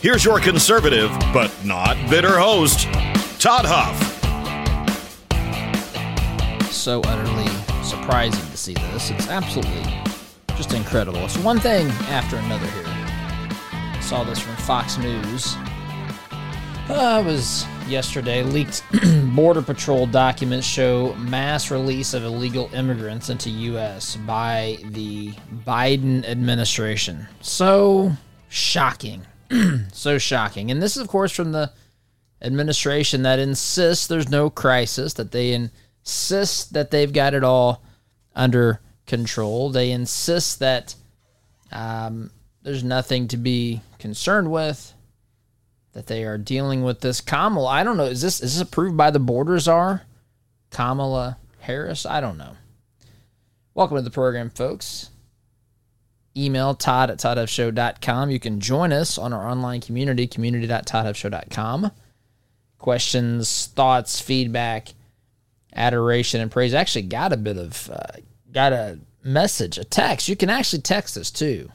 Here's your conservative, but not bitter host, Todd Huff. So utterly surprising to see this. It's absolutely just incredible. It's one thing after another here. I saw this from Fox News. It was yesterday. Leaked Border Patrol documents show mass release of illegal immigrants into U.S. by the Biden administration. So shocking. So shocking. And this is, of course, from the administration that insists there's no crisis, that they insist that they've got it all under control. They insist that there's nothing to be concerned with, that they are dealing with this. Kamala, I don't know, is this approved by the border czar? Kamala Harris? I don't know. Welcome to the program, folks. Email Todd at ToddHuffShow.com. You can join us on our online community, community.ToddHuffShow.com. Questions, thoughts, feedback, adoration, and praise. I actually got a bit of, got a message, a text. You can actually text us too.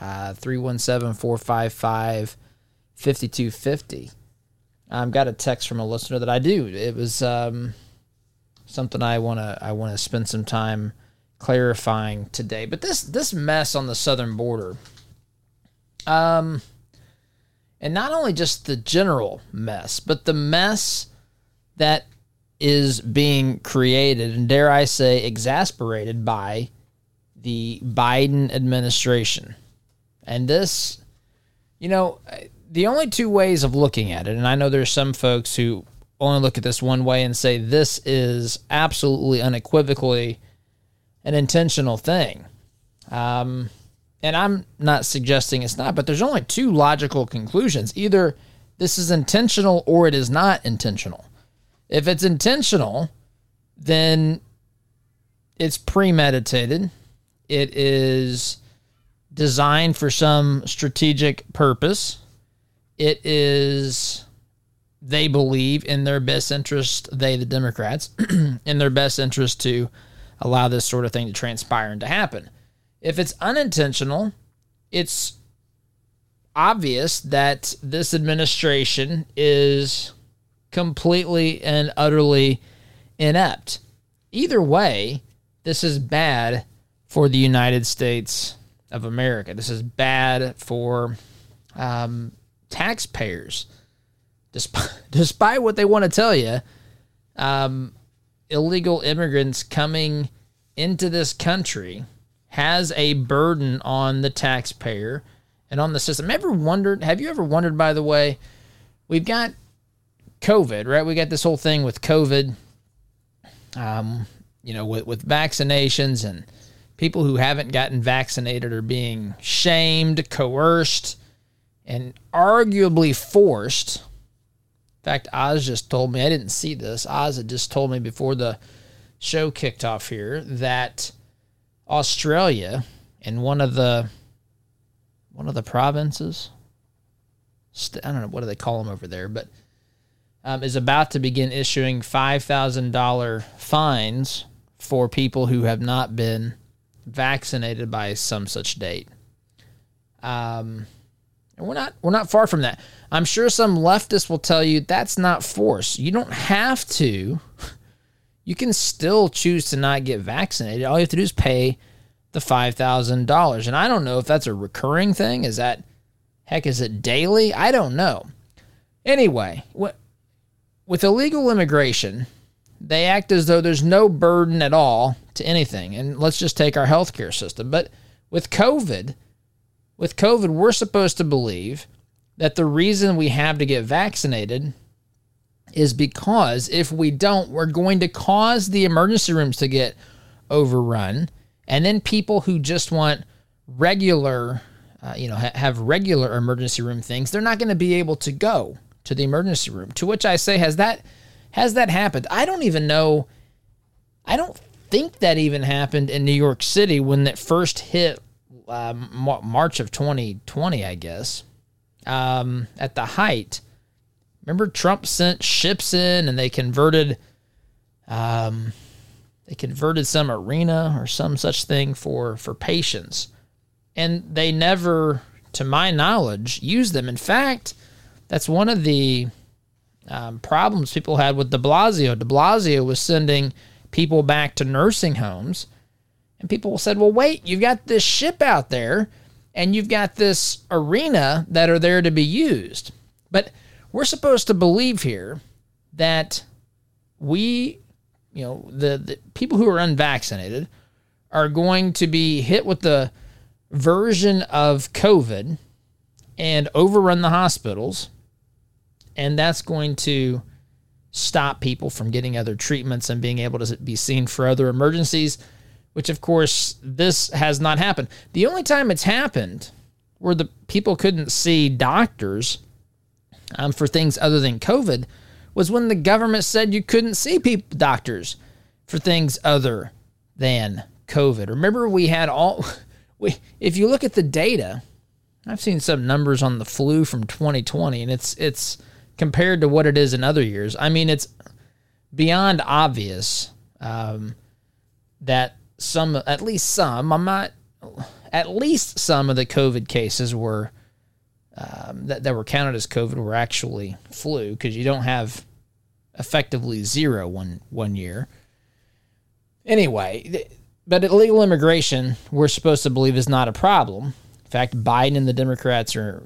317-455-5250. Got a text from a listener that I do. It was something I wanna spend some time clarifying today. But this mess on the southern border, and not only just the general mess, but the mess that is being created and, dare I say, exasperated by the Biden administration. And this, you know, the only two ways of looking at it, and I know there's some folks who only look at this one way and say this is absolutely unequivocally an intentional thing. And I'm not suggesting it's not, but there's only two logical conclusions. Either this is intentional or it is not intentional. If it's intentional, then it's premeditated. It is designed for some strategic purpose. It is, they believe, in their best interest, they, the Democrats, in their best interest to allow this sort of thing to transpire and to happen. If it's unintentional, it's obvious that this administration is completely and utterly inept. Either way, this is bad for the United States of America. This is bad for taxpayers. Despite what they want to tell you, illegal immigrants coming into this country has a burden on the taxpayer and on the system. Have you ever wondered, by the way, we've got COVID, right? We got this whole thing with COVID, you know, with vaccinations, and people who haven't gotten vaccinated are being shamed, coerced, and arguably forced. In fact, Oz just told me, I didn't see this, Oz had just told me before the show kicked off here that Australia, in one of the provinces, I don't know, what do they call them over there, but is about to begin issuing $5,000 fines for people who have not been vaccinated by some such date. And we're not far from that. I'm sure some leftist will tell you that's not force. You don't have to. You can still choose to not get vaccinated. All you have to do is pay the $5,000. And I don't know if that's a recurring thing. Is it daily? I don't know. Anyway, with illegal immigration, they act as though there's no burden at all to anything. And let's just take our healthcare system. But with COVID, we're supposed to believe that the reason we have to get vaccinated is because if we don't, we're going to cause the emergency rooms to get overrun. And then people who just want regular have regular emergency room things, they're not going to be able to go to the emergency room. To which I say, has that happened? I don't even know. I don't think that even happened in New York City when it first hit March of 2020, I guess, at the height. Remember, Trump sent ships in, and they converted some arena or some such thing for patients, and they never, to my knowledge, used them. In fact, that's one of the problems people had with de Blasio. De Blasio was sending people back to nursing homes, and people said, well, wait, you've got this ship out there, and you've got this arena that are there to be used. But we're supposed to believe here that we, you know, the people who are unvaccinated are going to be hit with the version of COVID and overrun the hospitals, and that's going to stop people from getting other treatments and being able to be seen for other emergencies, which, of course, this has not happened. The only time it's happened where the people couldn't see doctors for things other than COVID was when the government said you couldn't see doctors for things other than COVID. Remember, if you look at the data, I've seen some numbers on the flu from 2020, and it's compared to what it is in other years. I mean, it's beyond obvious that at least some of the COVID cases were that were counted as COVID were actually flu, because you don't have effectively zero one year. Anyway, but illegal immigration, we're supposed to believe, is not a problem. In fact, Biden and the Democrats are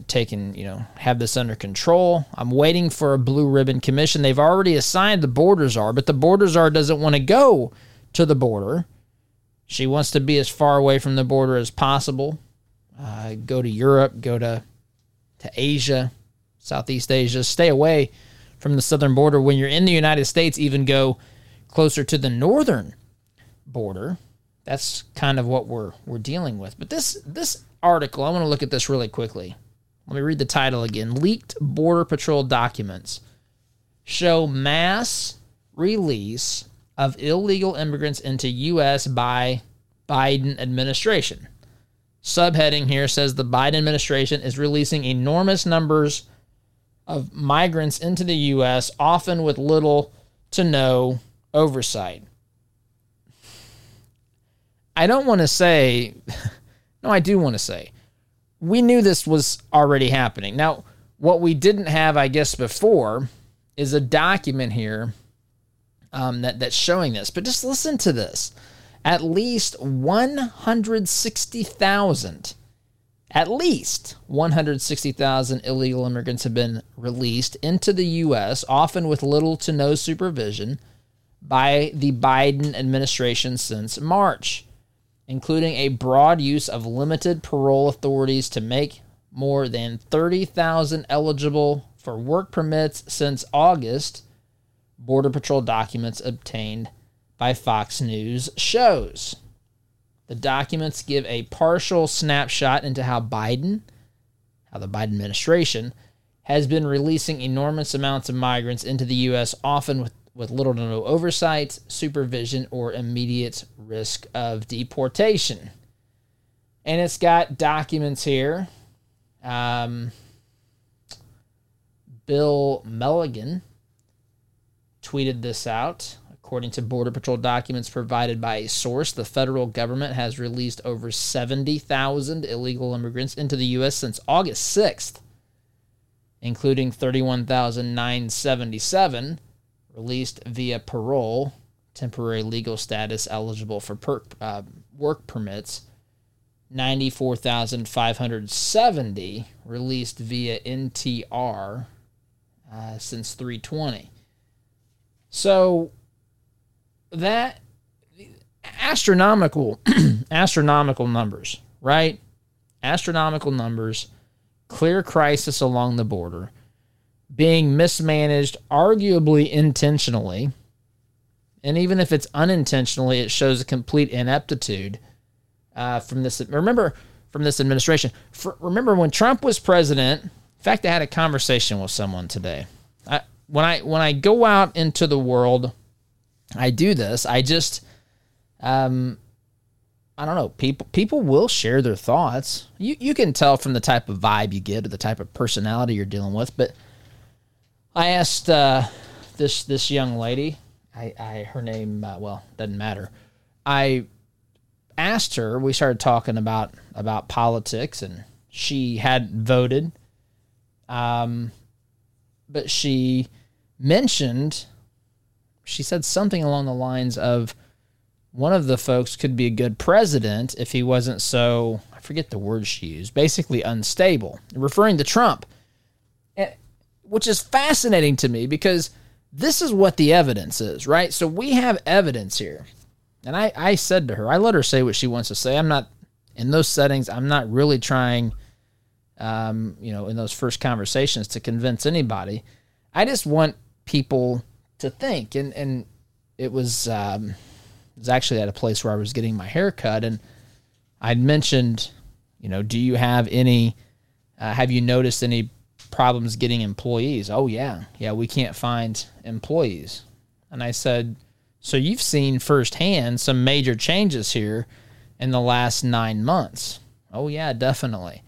have this under control. I'm waiting for a blue ribbon commission. They've already assigned the border czar, but the border czar doesn't want to go to the border. She wants to be as far away from the border as possible, go to Europe, go to Asia, Southeast Asia. Stay away from the southern border. When you're in the United States, even go closer to the northern border. That's kind of what we're dealing with. But this article, I want to look at this really quickly. Let me read the title again. Leaked Border Patrol documents show mass release of illegal immigrants into U.S. by Biden administration. Subheading here says the Biden administration is releasing enormous numbers of migrants into the U.S., often with little to no oversight. I don't want to say, no, I do want to say, we knew this was already happening. Now, what we didn't have, I guess, before is a document here that's showing this. But just listen to this. At least 160,000, illegal immigrants have been released into the U.S., often with little to no supervision, by the Biden administration since March, including a broad use of limited parole authorities to make more than 30,000 eligible for work permits since August, Border Patrol documents obtained by Fox News shows. The documents give a partial snapshot into how the Biden administration has been releasing enormous amounts of migrants into the U.S., often with little to no oversight, supervision, or immediate risk of deportation. And it's got documents here. Bill Milligan tweeted this out. According to Border Patrol documents provided by a source, the federal government has released over 70,000 illegal immigrants into the U.S. since August 6th, including 31,977 released via parole, temporary legal status, eligible for work permits, 94,570 released via NTR since 3/20. So that astronomical numbers, right? Astronomical numbers, clear crisis along the border, being mismanaged, arguably intentionally, and even if it's unintentionally, it shows a complete ineptitude from this. Remember, from this administration. Remember, when Trump was president, in fact, I had a conversation with someone today. When I go out into the world, I do this. I just, I don't know. People will share their thoughts. You can tell from the type of vibe you get or the type of personality you're dealing with. But I asked this young lady. Her name, doesn't matter. I asked her. We started talking about politics, and she hadn't voted. But she mentioned, she said something along the lines of, one of the folks could be a good president if he wasn't so, I forget the word she used, basically unstable, referring to Trump, which is fascinating to me because this is what the evidence is, right? So we have evidence here. And I said to her, I let her say what she wants to say. I'm not, in those settings, I'm not really trying, in those first conversations to convince anybody. I just want people to think. And it was actually at a place where I was getting my hair cut, and I'd mentioned, do you have any, have you noticed any problems getting employees? Oh, yeah, we can't find employees. And I said, so you've seen firsthand some major changes here in the last 9 months. Oh, yeah, definitely.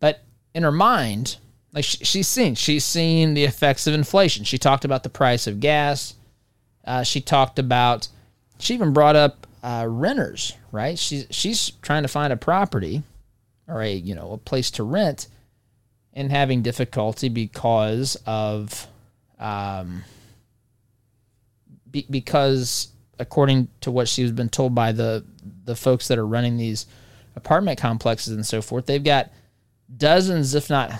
But in her mind, like she's seen the effects of inflation. She talked about the price of gas. She even brought up renters, right? She's trying to find a property or a place to rent and having difficulty because according to what she's been told by the folks that are running these apartment complexes and so forth, they've got dozens, if not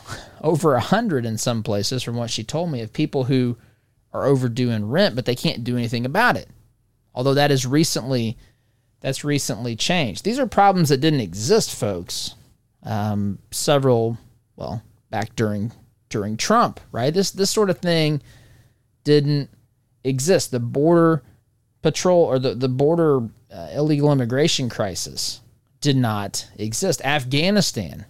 over 100 in some places, from what she told me, of people who are overdue in rent, but they can't do anything about it. Although that's recently changed. These are problems that didn't exist, folks. Back during Trump, right? This sort of thing didn't exist. The border patrol or the border illegal immigration crisis did not exist. Afghanistan,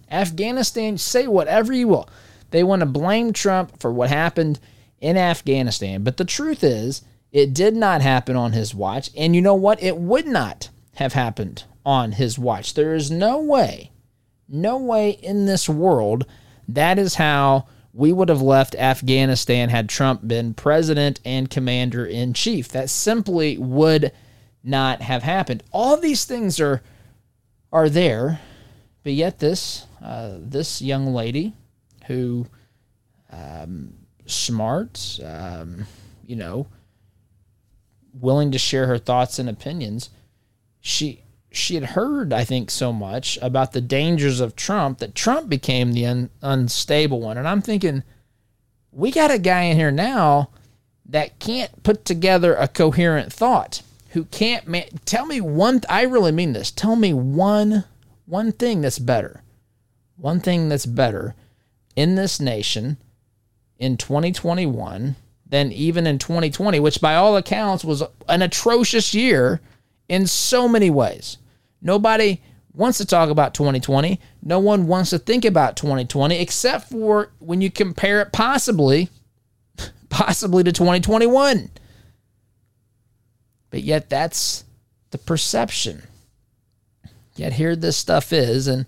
say whatever you will. They want to blame Trump for what happened in Afghanistan, but the truth is, it did not happen on his watch, and you know what? It would not have happened on his watch. There is no way in this world that is how we would have left Afghanistan had Trump been president and commander-in-chief. That simply would not have happened. All of these things are there, but yet this young lady who smart, willing to share her thoughts and opinions, she had heard, I think, so much about the dangers of Trump that Trump became the unstable one. And I'm thinking, we got a guy in here now that can't put together a coherent thought, who can't tell me one. I really mean this. Tell me one thing that's better. One thing that's better in this nation in 2021 than even in 2020, which by all accounts was an atrocious year in so many ways. Nobody wants to talk about 2020. No one wants to think about 2020, except for when you compare it possibly to 2021. But yet that's the perception. Yet here this stuff is, and,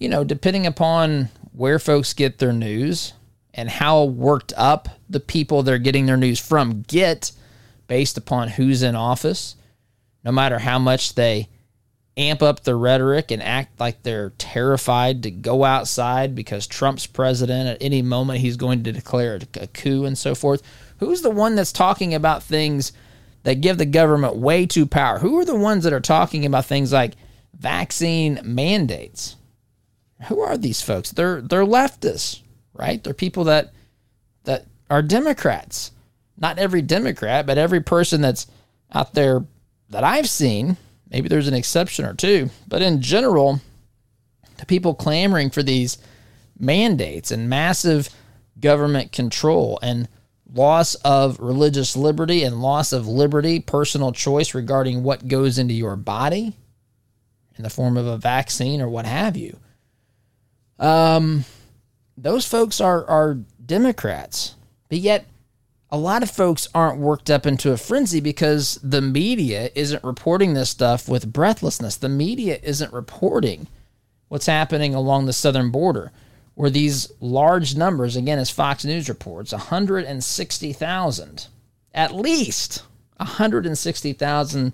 depending upon where folks get their news and how worked up the people they're getting their news from get, based upon who's in office, no matter how much they amp up the rhetoric and act like they're terrified to go outside because Trump's president, at any moment he's going to declare a coup and so forth. Who's the one that's talking about things that give the government way too power? Who are the ones that are talking about things like vaccine mandates? Who are these folks? They're leftists. Right? They're people that are Democrats. Not every Democrat, but every person that's out there that I've seen, maybe there's an exception or two, but in general, the people clamoring for these mandates and massive government control and loss of religious liberty and loss of liberty, personal choice regarding what goes into your body, in the form of a vaccine or what have you. Those folks are Democrats. But yet, a lot of folks aren't worked up into a frenzy because the media isn't reporting this stuff with breathlessness. The media isn't reporting what's happening along the southern border, where these large numbers, again, as Fox News reports, 160,000, at least 160,000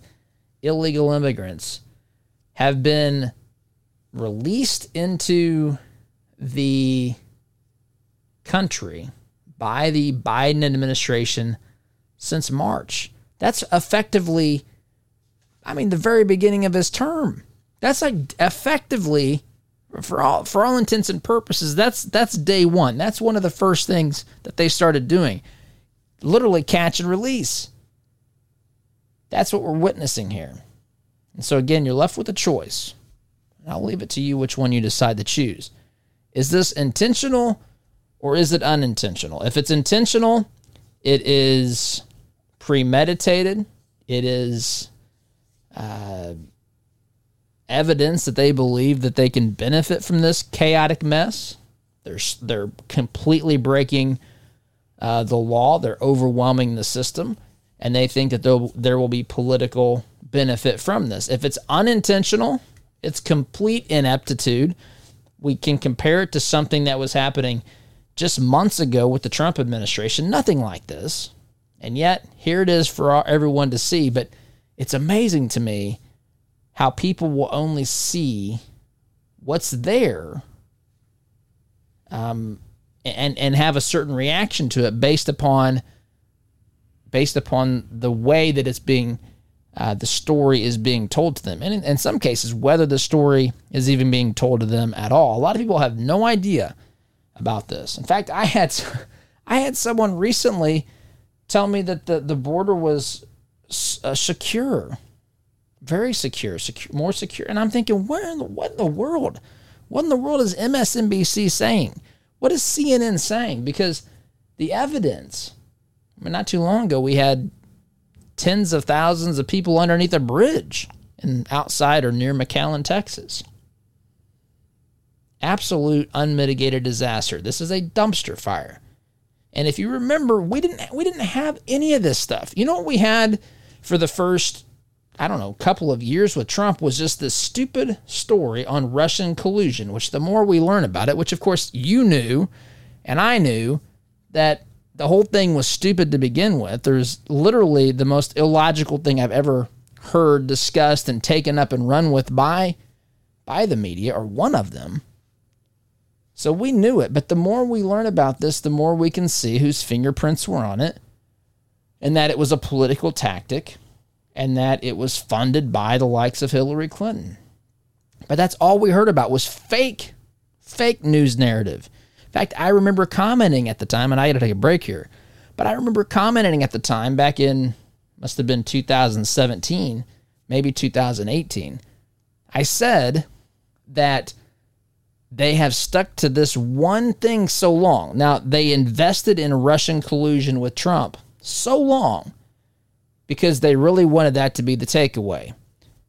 illegal immigrants have been released into the country by the Biden administration since March. That's effectively, I mean, the very beginning of his term. That's like effectively, for all intents and purposes, that's day one. That's one of the first things that they started doing. Literally catch and release. That's what we're witnessing here. And so again, you're left with a choice. And I'll leave it to you which one you decide to choose. Is this intentional or is it unintentional? If it's intentional, it is premeditated. It is evidence that they believe that they can benefit from this chaotic mess. They're completely breaking the law. They're overwhelming the system, and they think that there will be political benefit from this. If it's unintentional, it's complete ineptitude. We can compare it to something that was happening just months ago with the Trump administration. Nothing like this. And yet, here it is for everyone to see. But it's amazing to me how people will only see what's there and have a certain reaction to it based upon the way that it's being the story is being told to them. And in some cases, whether the story is even being told to them at all. A lot of people have no idea about this. In fact, I had someone recently tell me that the border was secure. Very secure, more secure. And I'm thinking, what in the world? What in the world is MSNBC saying? What is CNN saying? Because the evidence, I mean, not too long ago, we had tens of thousands of people underneath a bridge outside or near McAllen, Texas. Absolute unmitigated disaster. This is a dumpster fire. And if you remember, we didn't have any of this stuff. You know what we had for the first, I don't know, couple of years with Trump was just this stupid story on Russian collusion, which the more we learn about it, which of course you knew and I knew that the whole thing was stupid to begin with. There's literally the most illogical thing I've ever heard discussed and taken up and run with by the media, or one of them. So we knew it, but the more we learn about this, the more we can see whose fingerprints were on it and that it was a political tactic, and that it was funded by the likes of Hillary Clinton. But that's all we heard about was fake news narrative. In fact, I remember commenting at the time, and I got to take a break here, but I remember commenting at the time back in, must have been 2017, maybe 2018, I said that they have stuck to this one thing so long. Now, they invested in Russian collusion with Trump so long because they really wanted that to be the takeaway.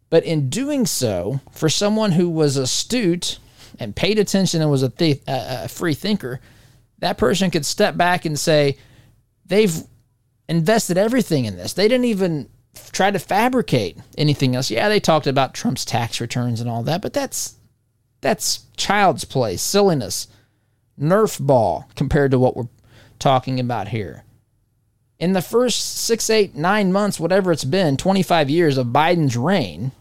But in doing so, for someone who was astute and paid attention and was a free thinker, that person could step back and say, they've invested everything in this. They didn't even try to fabricate anything else. Yeah, they talked about Trump's tax returns and all that, but that's child's play, silliness, Nerf ball compared to what we're talking about here. In the first 6, 8, 9 months, whatever it's been, 25 years of Biden's reign,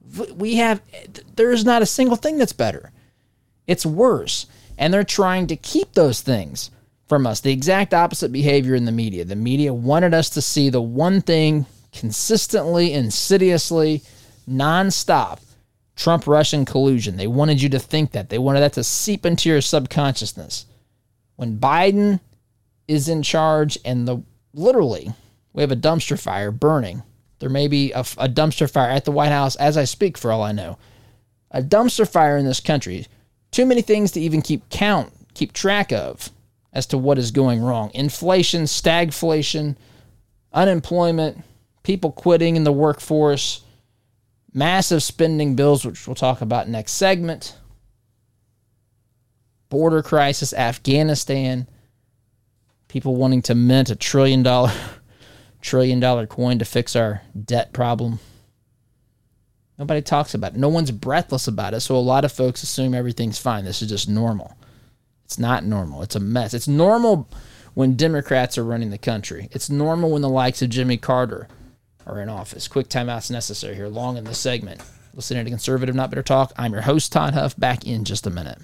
there's not a single thing that's better. It's worse. And they're trying to keep those things from us. The exact opposite behavior in the media. The media wanted us to see the one thing consistently, insidiously, nonstop, Trump-Russian collusion. They wanted you to think that. They wanted that to seep into your subconsciousness. When Biden is in charge and literally, we have a dumpster fire burning. There may be a dumpster fire at the White House as I speak, for all I know. A dumpster fire in this country. Too many things to even keep track of as to what is going wrong. Inflation, stagflation, unemployment, people quitting in the workforce, Massive spending bills, which we'll talk about next segment. Border crisis, Afghanistan. People wanting to mint a trillion dollar coin to fix our debt problem. Nobody talks about it. No one's breathless about it. So a lot of folks assume everything's fine. This is just normal. It's not normal. It's a mess. It's normal when Democrats are running the country. It's normal when the likes of Jimmy Carter are in office. Quick timeout's necessary here, long in this segment. Listening to Conservative Not Bitter Talk. I'm your host, Todd Huff, back in just a minute.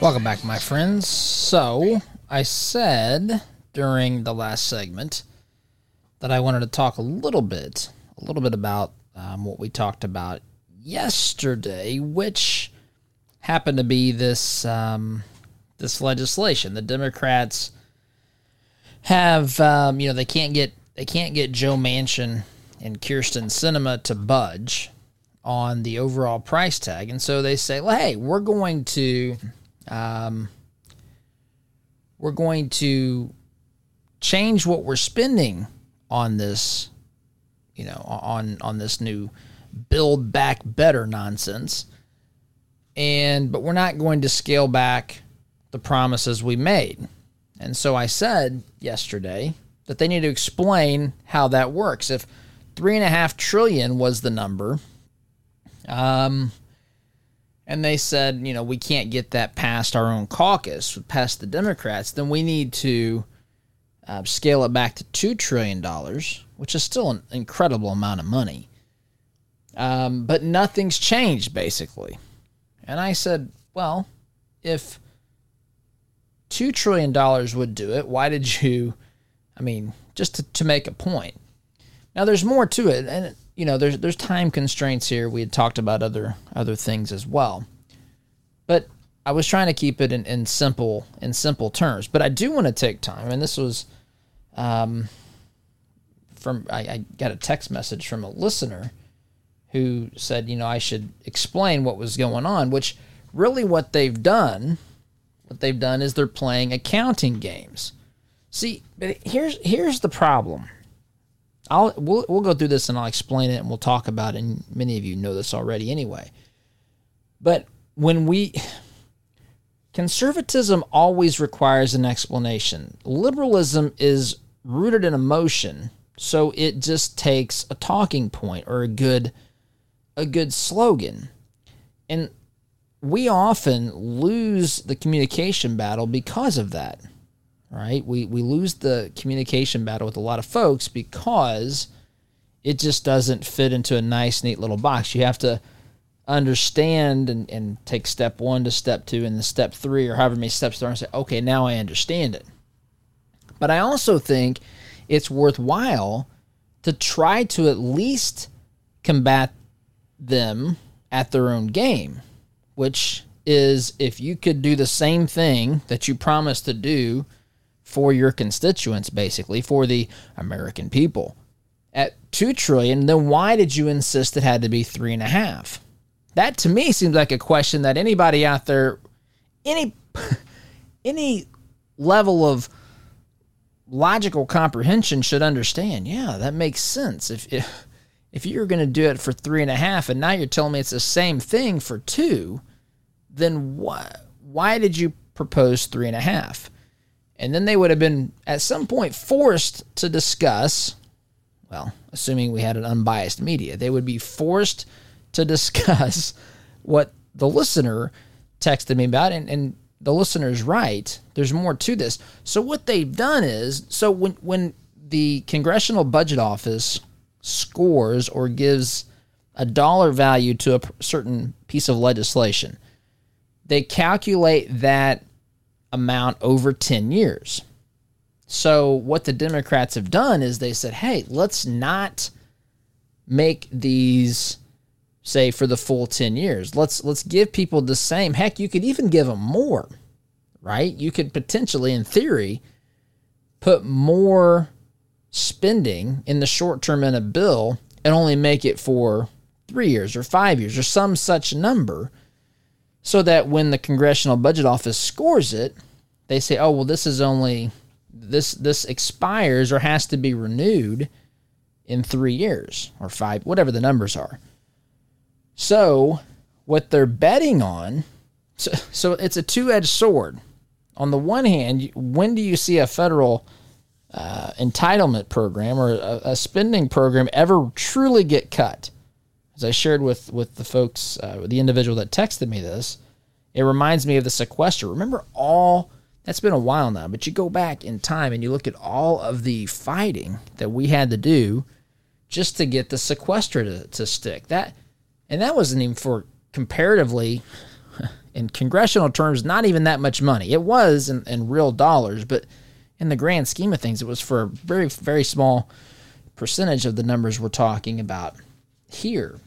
Welcome back, my friends. So, I said during the last segment that I wanted to talk a little bit about what we talked about yesterday, which happened to be this legislation. The Democrats have, they can't get Joe Manchin and Kyrsten Sinema to budge on the overall price tag, and so they say, "Well, hey, we're going to change what we're spending on this, on this new Build Back Better nonsense, but we're not going to scale back the promises we made." And so I said yesterday that they need to explain how that works. If $3.5 trillion was the number, and they said, we can't get that past our own caucus, past the Democrats, then we need to scale it back to $2 trillion, which is still an incredible amount of money. But nothing's changed, basically. And I said, well, if $2 trillion would do it, why did you, just to make a point. Now, there's more to it, and there's time constraints here. We had talked about other things as well, but I was trying to keep it in simple terms. But I do want to take time, and this was I got a text message from a listener who said, I should explain what was going on. Which really, what they've done is they're playing accounting games. See, here's the problem. We'll go through this and I'll explain it and we'll talk about it, and many of you know this already anyway. But conservatism always requires an explanation. Liberalism is rooted in emotion, so it just takes a talking point or a good slogan. And we often lose the communication battle because of that. Right, we lose the communication battle with a lot of folks because it just doesn't fit into a nice, neat little box. You have to understand and take step one to step two and then step three or however many steps there are and say, okay, now I understand it. But I also think it's worthwhile to try to at least combat them at their own game, which is if you could do the same thing that you promised to do for your constituents, basically, for the American people, at $2 trillion, then why did you insist it had to be 3.5? That, to me, seems like a question that anybody out there, any level of logical comprehension should understand. Yeah, that makes sense. If you're going to do it for 3.5, and now you're telling me it's the same thing for 2, then why did you propose 3.5? And then they would have been, at some point, forced to discuss, well, assuming we had an unbiased media, they would be forced to discuss what the listener texted me about, and the listener's right. There's more to this. So what they've done is, so when the Congressional Budget Office scores or gives a dollar value to a certain piece of legislation, they calculate that amount over 10 years. So what the Democrats have done is they said, hey, let's not make these, say, for the full 10 years. Let's give people the same. Heck, you could even give them more, right? You could potentially, in theory, put more spending in the short term in a bill and only make it for 3 years or 5 years or some such number, so that when the Congressional Budget Office scores it, they say, oh, well, this is only this expires or has to be renewed in 3 years or five, whatever the numbers are. So what they're betting on, so it's a two-edged sword. On the one hand, when do you see a federal entitlement program or a spending program ever truly get cut? As I shared with the folks, the individual that texted me this, it reminds me of the sequester. Remember all, that's been a while now, but you go back in time and you look at all of the fighting that we had to do just to get the sequester to stick. That wasn't even for comparatively, in congressional terms, not even that much money. It was in real dollars, but in the grand scheme of things, it was for a very, very small percentage of the numbers we're talking about here.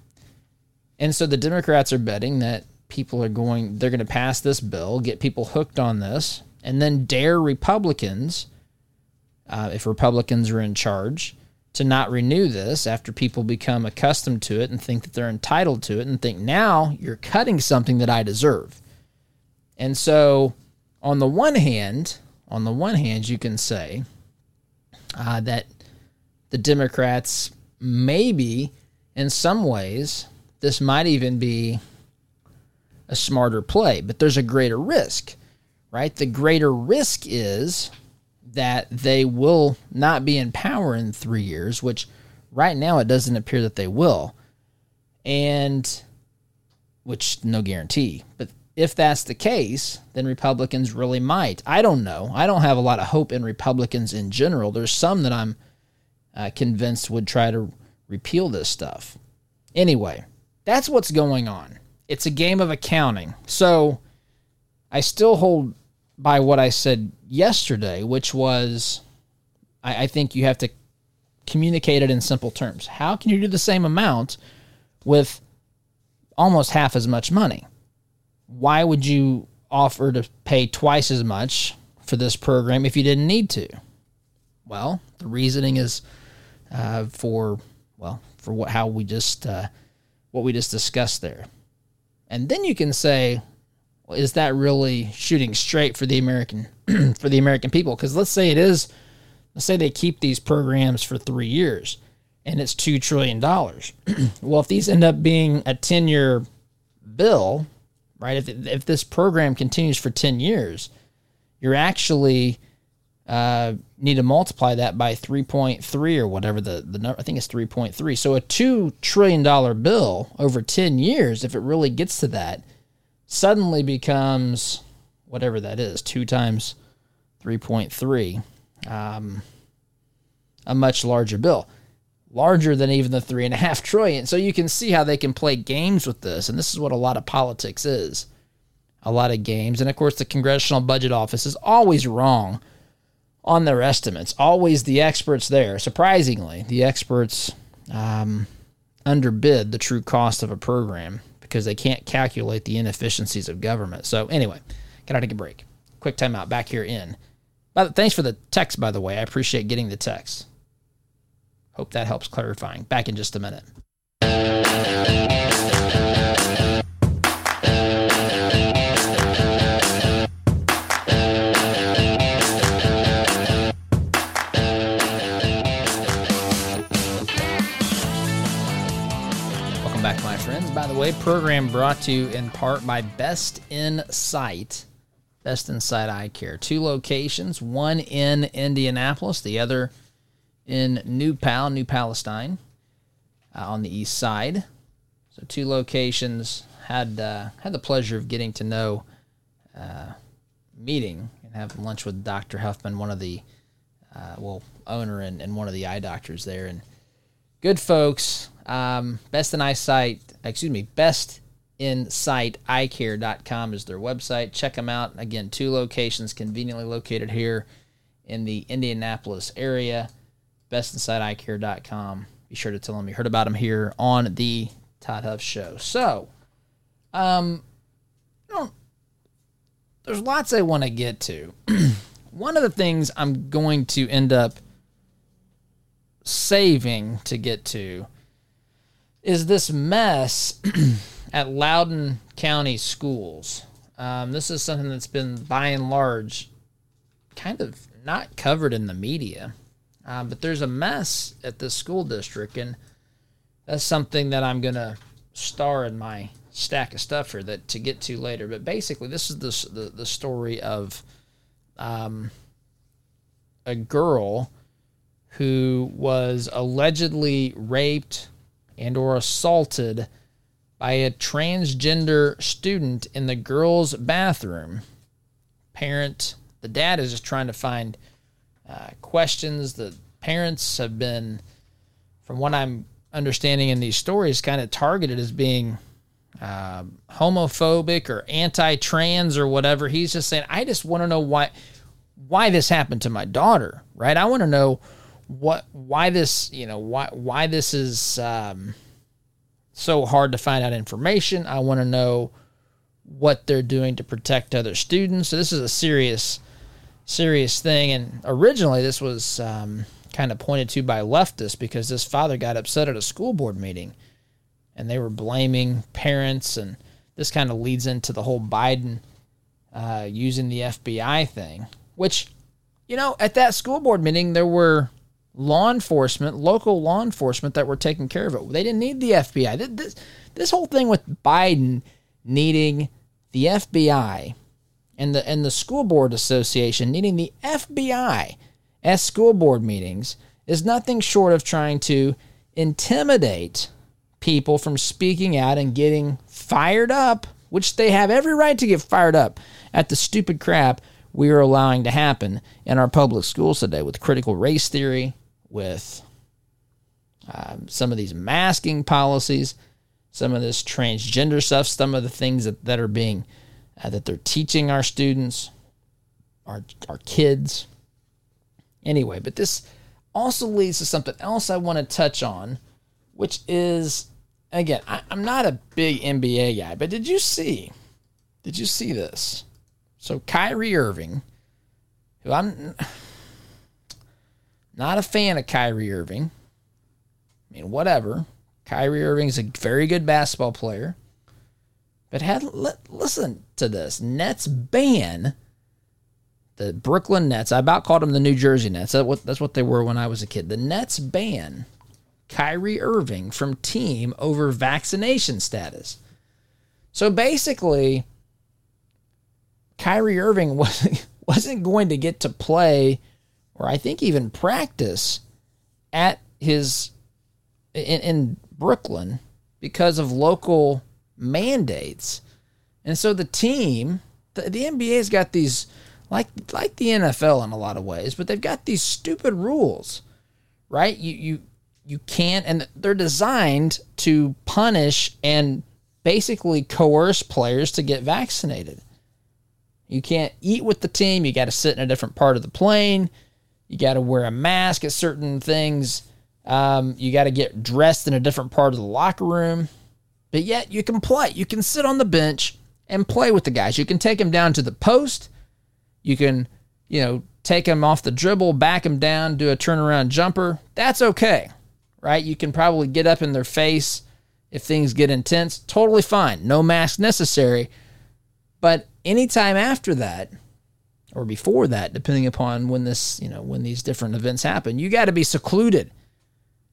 And so the Democrats are betting that they're going to pass this bill, get people hooked on this, and then dare Republicans, if Republicans are in charge, to not renew this after people become accustomed to it and think that they're entitled to it and think, now you're cutting something that I deserve. And so on the one hand, you can say that the Democrats maybe in some ways this might even be a smarter play, but there's a greater risk, right? The greater risk is that they will not be in power in 3 years, which right now it doesn't appear that they will, and which no guarantee. But if that's the case, then Republicans really might. I don't know. I don't have a lot of hope in Republicans in general. There's some that I'm convinced would try to repeal this stuff. Anyway, that's what's going on. It's a game of accounting. So I still hold by what I said yesterday, which was I think you have to communicate it in simple terms. How can you do the same amount with almost half as much money? Why would you offer to pay twice as much for this program if you didn't need to? Well, the reasoning is what we just discussed there. And then you can say, well, is that really shooting straight for the American people? Because let's say they keep these programs for 3 years and it's $2 trillion. Well, if these end up being a 10-year bill, right, if this program continues for 10 years, you're actually need to multiply that by 3.3 or whatever the number, I think it's 3.3. So a $2 trillion bill over 10 years, if it really gets to that, suddenly becomes whatever that is, 2 times 3.3, a much larger bill, larger than even the $3.5 trillion. So you can see how they can play games with this, and this is what a lot of politics is, a lot of games. And, of course, the Congressional Budget Office is always wrong on their estimates, always the experts there. Surprisingly, the experts underbid the true cost of a program because they can't calculate the inefficiencies of government. So anyway, gotta take a break. Quick timeout. Back here in. Thanks for the text, by the way. I appreciate getting the text. Hope that helps clarifying. Back in just a minute. Way program brought to you in part by Best Insight Eye Care. 2 locations, one in Indianapolis, the other in New Palestine, on the east side. So 2 locations. Had the pleasure of getting to know, meeting and having lunch with Dr. Huffman, one of the owner and one of the eye doctors there, and good folks. BestinsightEyecare.com is their website. Check them out. Again, 2 locations conveniently located here in the Indianapolis area. BestinsightEyecare.com. Be sure to tell them you heard about them here on the Todd Huff Show. So, there's lots I want to get to. One of the things I'm going to end up saving to get to is this mess at Loudoun County schools. This is something that's been, by and large, kind of not covered in the media. But there's a mess at this school district, and that's something that I'm going to star in my stack of stuff here that to get to later. But basically, this is the story of a girl who was allegedly raped and or assaulted by a transgender student in the girls' bathroom. Parent, the dad is just trying to find questions. The parents have been, from what I'm understanding in these stories, kind of targeted as being homophobic or anti-trans or whatever. He's just saying, I just want to know why this happened to my daughter, right? I want to know why this is so hard to find out information. I want to know what they're doing to protect other students. So this is a serious thing. And originally this was kind of pointed to by leftists because this father got upset at a school board meeting and they were blaming parents. And this kind of leads into the whole Biden using the FBI thing, which, you know, at that school board meeting, there were local law enforcement that were taking care of it. They didn't need the FBI. This whole thing with Biden needing the FBI and the school board association needing the FBI at school board meetings is nothing short of trying to intimidate people from speaking out and getting fired up, which they have every right to get fired up at the stupid crap we are allowing to happen in our public schools today with critical race theory, with some of these masking policies, some of this transgender stuff, some of the things that are being that they're teaching our students, our kids. Anyway, but this also leads to something else I want to touch on, which is, again, I'm not a big NBA guy, but did you see this? So Kyrie Irving, who I'm not a fan of Kyrie Irving. I mean, whatever. Kyrie Irving's a very good basketball player. But listen to this. Nets ban the Brooklyn Nets. I about called them the New Jersey Nets. That's what they were when I was a kid. The Nets ban Kyrie Irving from team over vaccination status. So basically, Kyrie Irving wasn't going to get to play, or I think even practice, at his in Brooklyn because of local mandates. And so the team, the NBA's got these, like the NFL in a lot of ways, but they've got these stupid rules, right? You can't, and they're designed to punish and basically coerce players to get vaccinated. You can't eat with the team. You got to sit in a different part of the plane. You got to wear a mask at certain things. You got to get dressed in a different part of the locker room. But yet you can play. You can sit on the bench and play with the guys. You can take them down to the post. You can, take them off the dribble, back them down, do a turnaround jumper. That's okay, right? You can probably get up in their face if things get intense. Totally fine. No mask necessary. But anytime after that, or before that, depending upon when this, when these different events happen, you got to be secluded.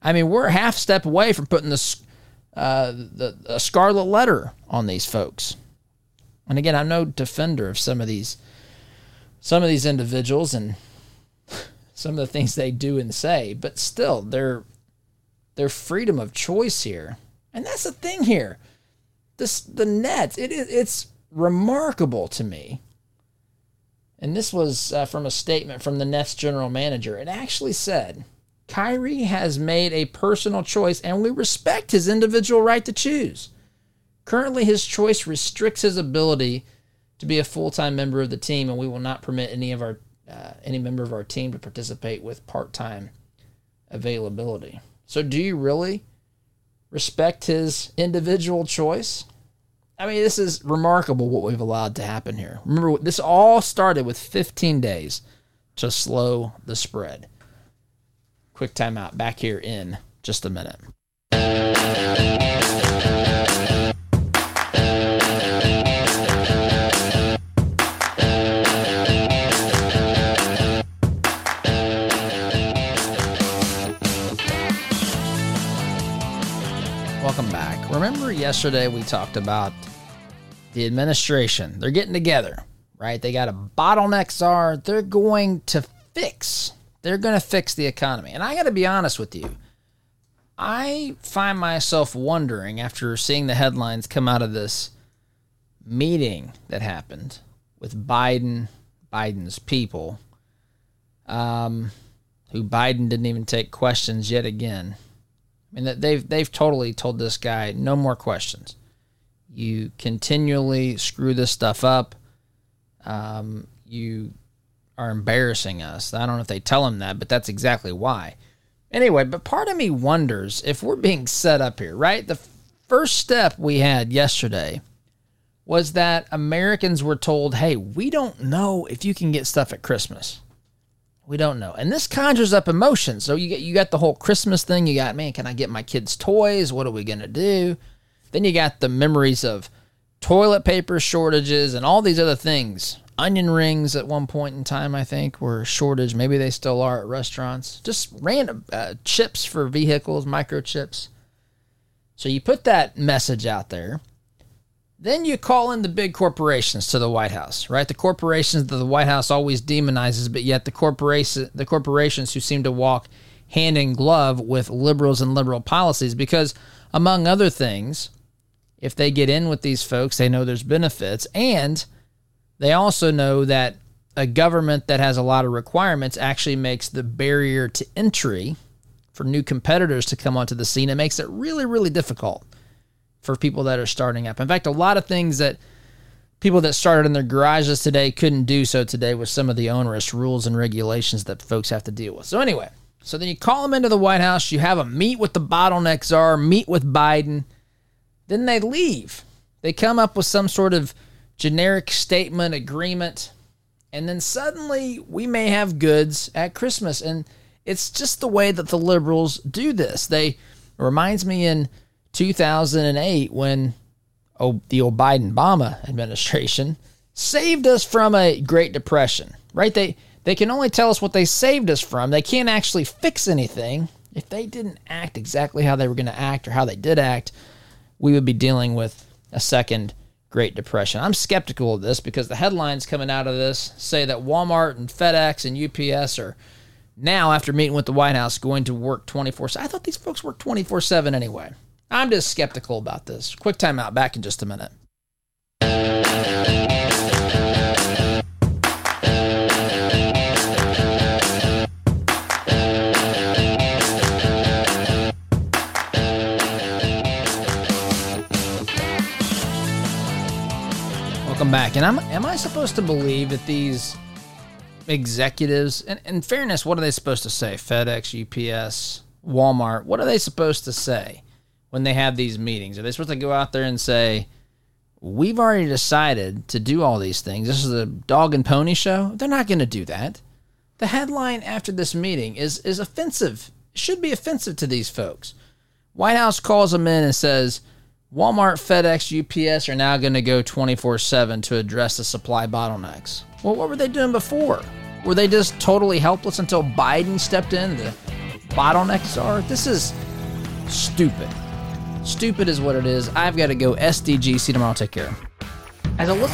I mean, we're a half step away from putting the scarlet letter on these folks. And again, I'm no defender of some of these individuals and some of the things they do and say, but still, their freedom of choice here, and that's the thing here. The Nets, it's remarkable to me, and this was from a statement from the Nets general manager. It actually said, Kyrie has made a personal choice, and we respect his individual right to choose. Currently, his choice restricts his ability to be a full-time member of the team, and we will not permit any member of our team to participate with part-time availability. So do you really respect his individual choice? I mean, this is remarkable what we've allowed to happen here. Remember, this all started with 15 days to slow the spread. Quick timeout. Back here in just a minute. Welcome back. Remember yesterday we talked about the administration. They're getting together, right? They got a bottleneck czar. They're going to fix. They're going to fix the economy. And I got to be honest with you. I find myself wondering, after seeing the headlines come out of this meeting that happened with Biden's people, who Biden didn't even take questions yet again. I mean, that they've totally told this guy, no more questions. You continually screw this stuff up. You are embarrassing us. I don't know if they tell him that, but that's exactly why. Anyway, but part of me wonders if we're being set up here, right? The first step we had yesterday was that Americans were told, hey, we don't know if you can get stuff at Christmas. We don't know. And this conjures up emotions. So you got the whole Christmas thing. You got, man, can I get my kids toys? What are we going to do? Then you got the memories of toilet paper shortages and all these other things. Onion rings at one point in time, I think, were a shortage. Maybe they still are at restaurants. Just random chips for vehicles, microchips. So you put that message out there. Then you call in the big corporations to the White House, right? The corporations that the White House always demonizes, but yet the corporations who seem to walk hand in glove with liberals and liberal policies, because, among other things, if they get in with these folks, they know there's benefits, and they also know that a government that has a lot of requirements actually makes the barrier to entry for new competitors to come onto the scene. It makes it really, really difficult for people that are starting up. In fact, a lot of things that people that started in their garages today couldn't do so today with some of the onerous rules and regulations that folks have to deal with. So anyway, so then you call them into the White House. You have a meet with the bottleneck czar, meet with Biden. Then they leave. They come up with some sort of generic statement, agreement, and then suddenly we may have goods at Christmas. And it's just the way that the liberals do this. It reminds me in 2008 when the Biden-Obama administration saved us from a Great Depression, right? They can only tell us what they saved us from. They can't actually fix anything. If they didn't act exactly how they were going to act or how they did act, we would be dealing with a second Great Depression. I'm skeptical of this because the headlines coming out of this say that Walmart and FedEx and UPS are now, after meeting with the White House, going to work 24/7. I thought these folks worked 24/7 anyway. I'm just skeptical about this. Quick timeout. Back in just a minute. Welcome back. And am I supposed to believe that these executives, and in fairness, what are they supposed to say? FedEx, UPS, Walmart, what are they supposed to say when they have these meetings? Are they supposed to go out there and say, we've already decided to do all these things? This is a dog and pony show? They're not going to do that. The headline after this meeting is offensive. It should be offensive to these folks. White House calls them in and says, Walmart, FedEx, UPS are now going to go 24/7 to address the supply bottlenecks. Well, what were they doing before? Were they just totally helpless until Biden stepped in? The bottlenecks are? This is stupid. Stupid is what it is. I've got to go. SDGC tomorrow. Take care. As I look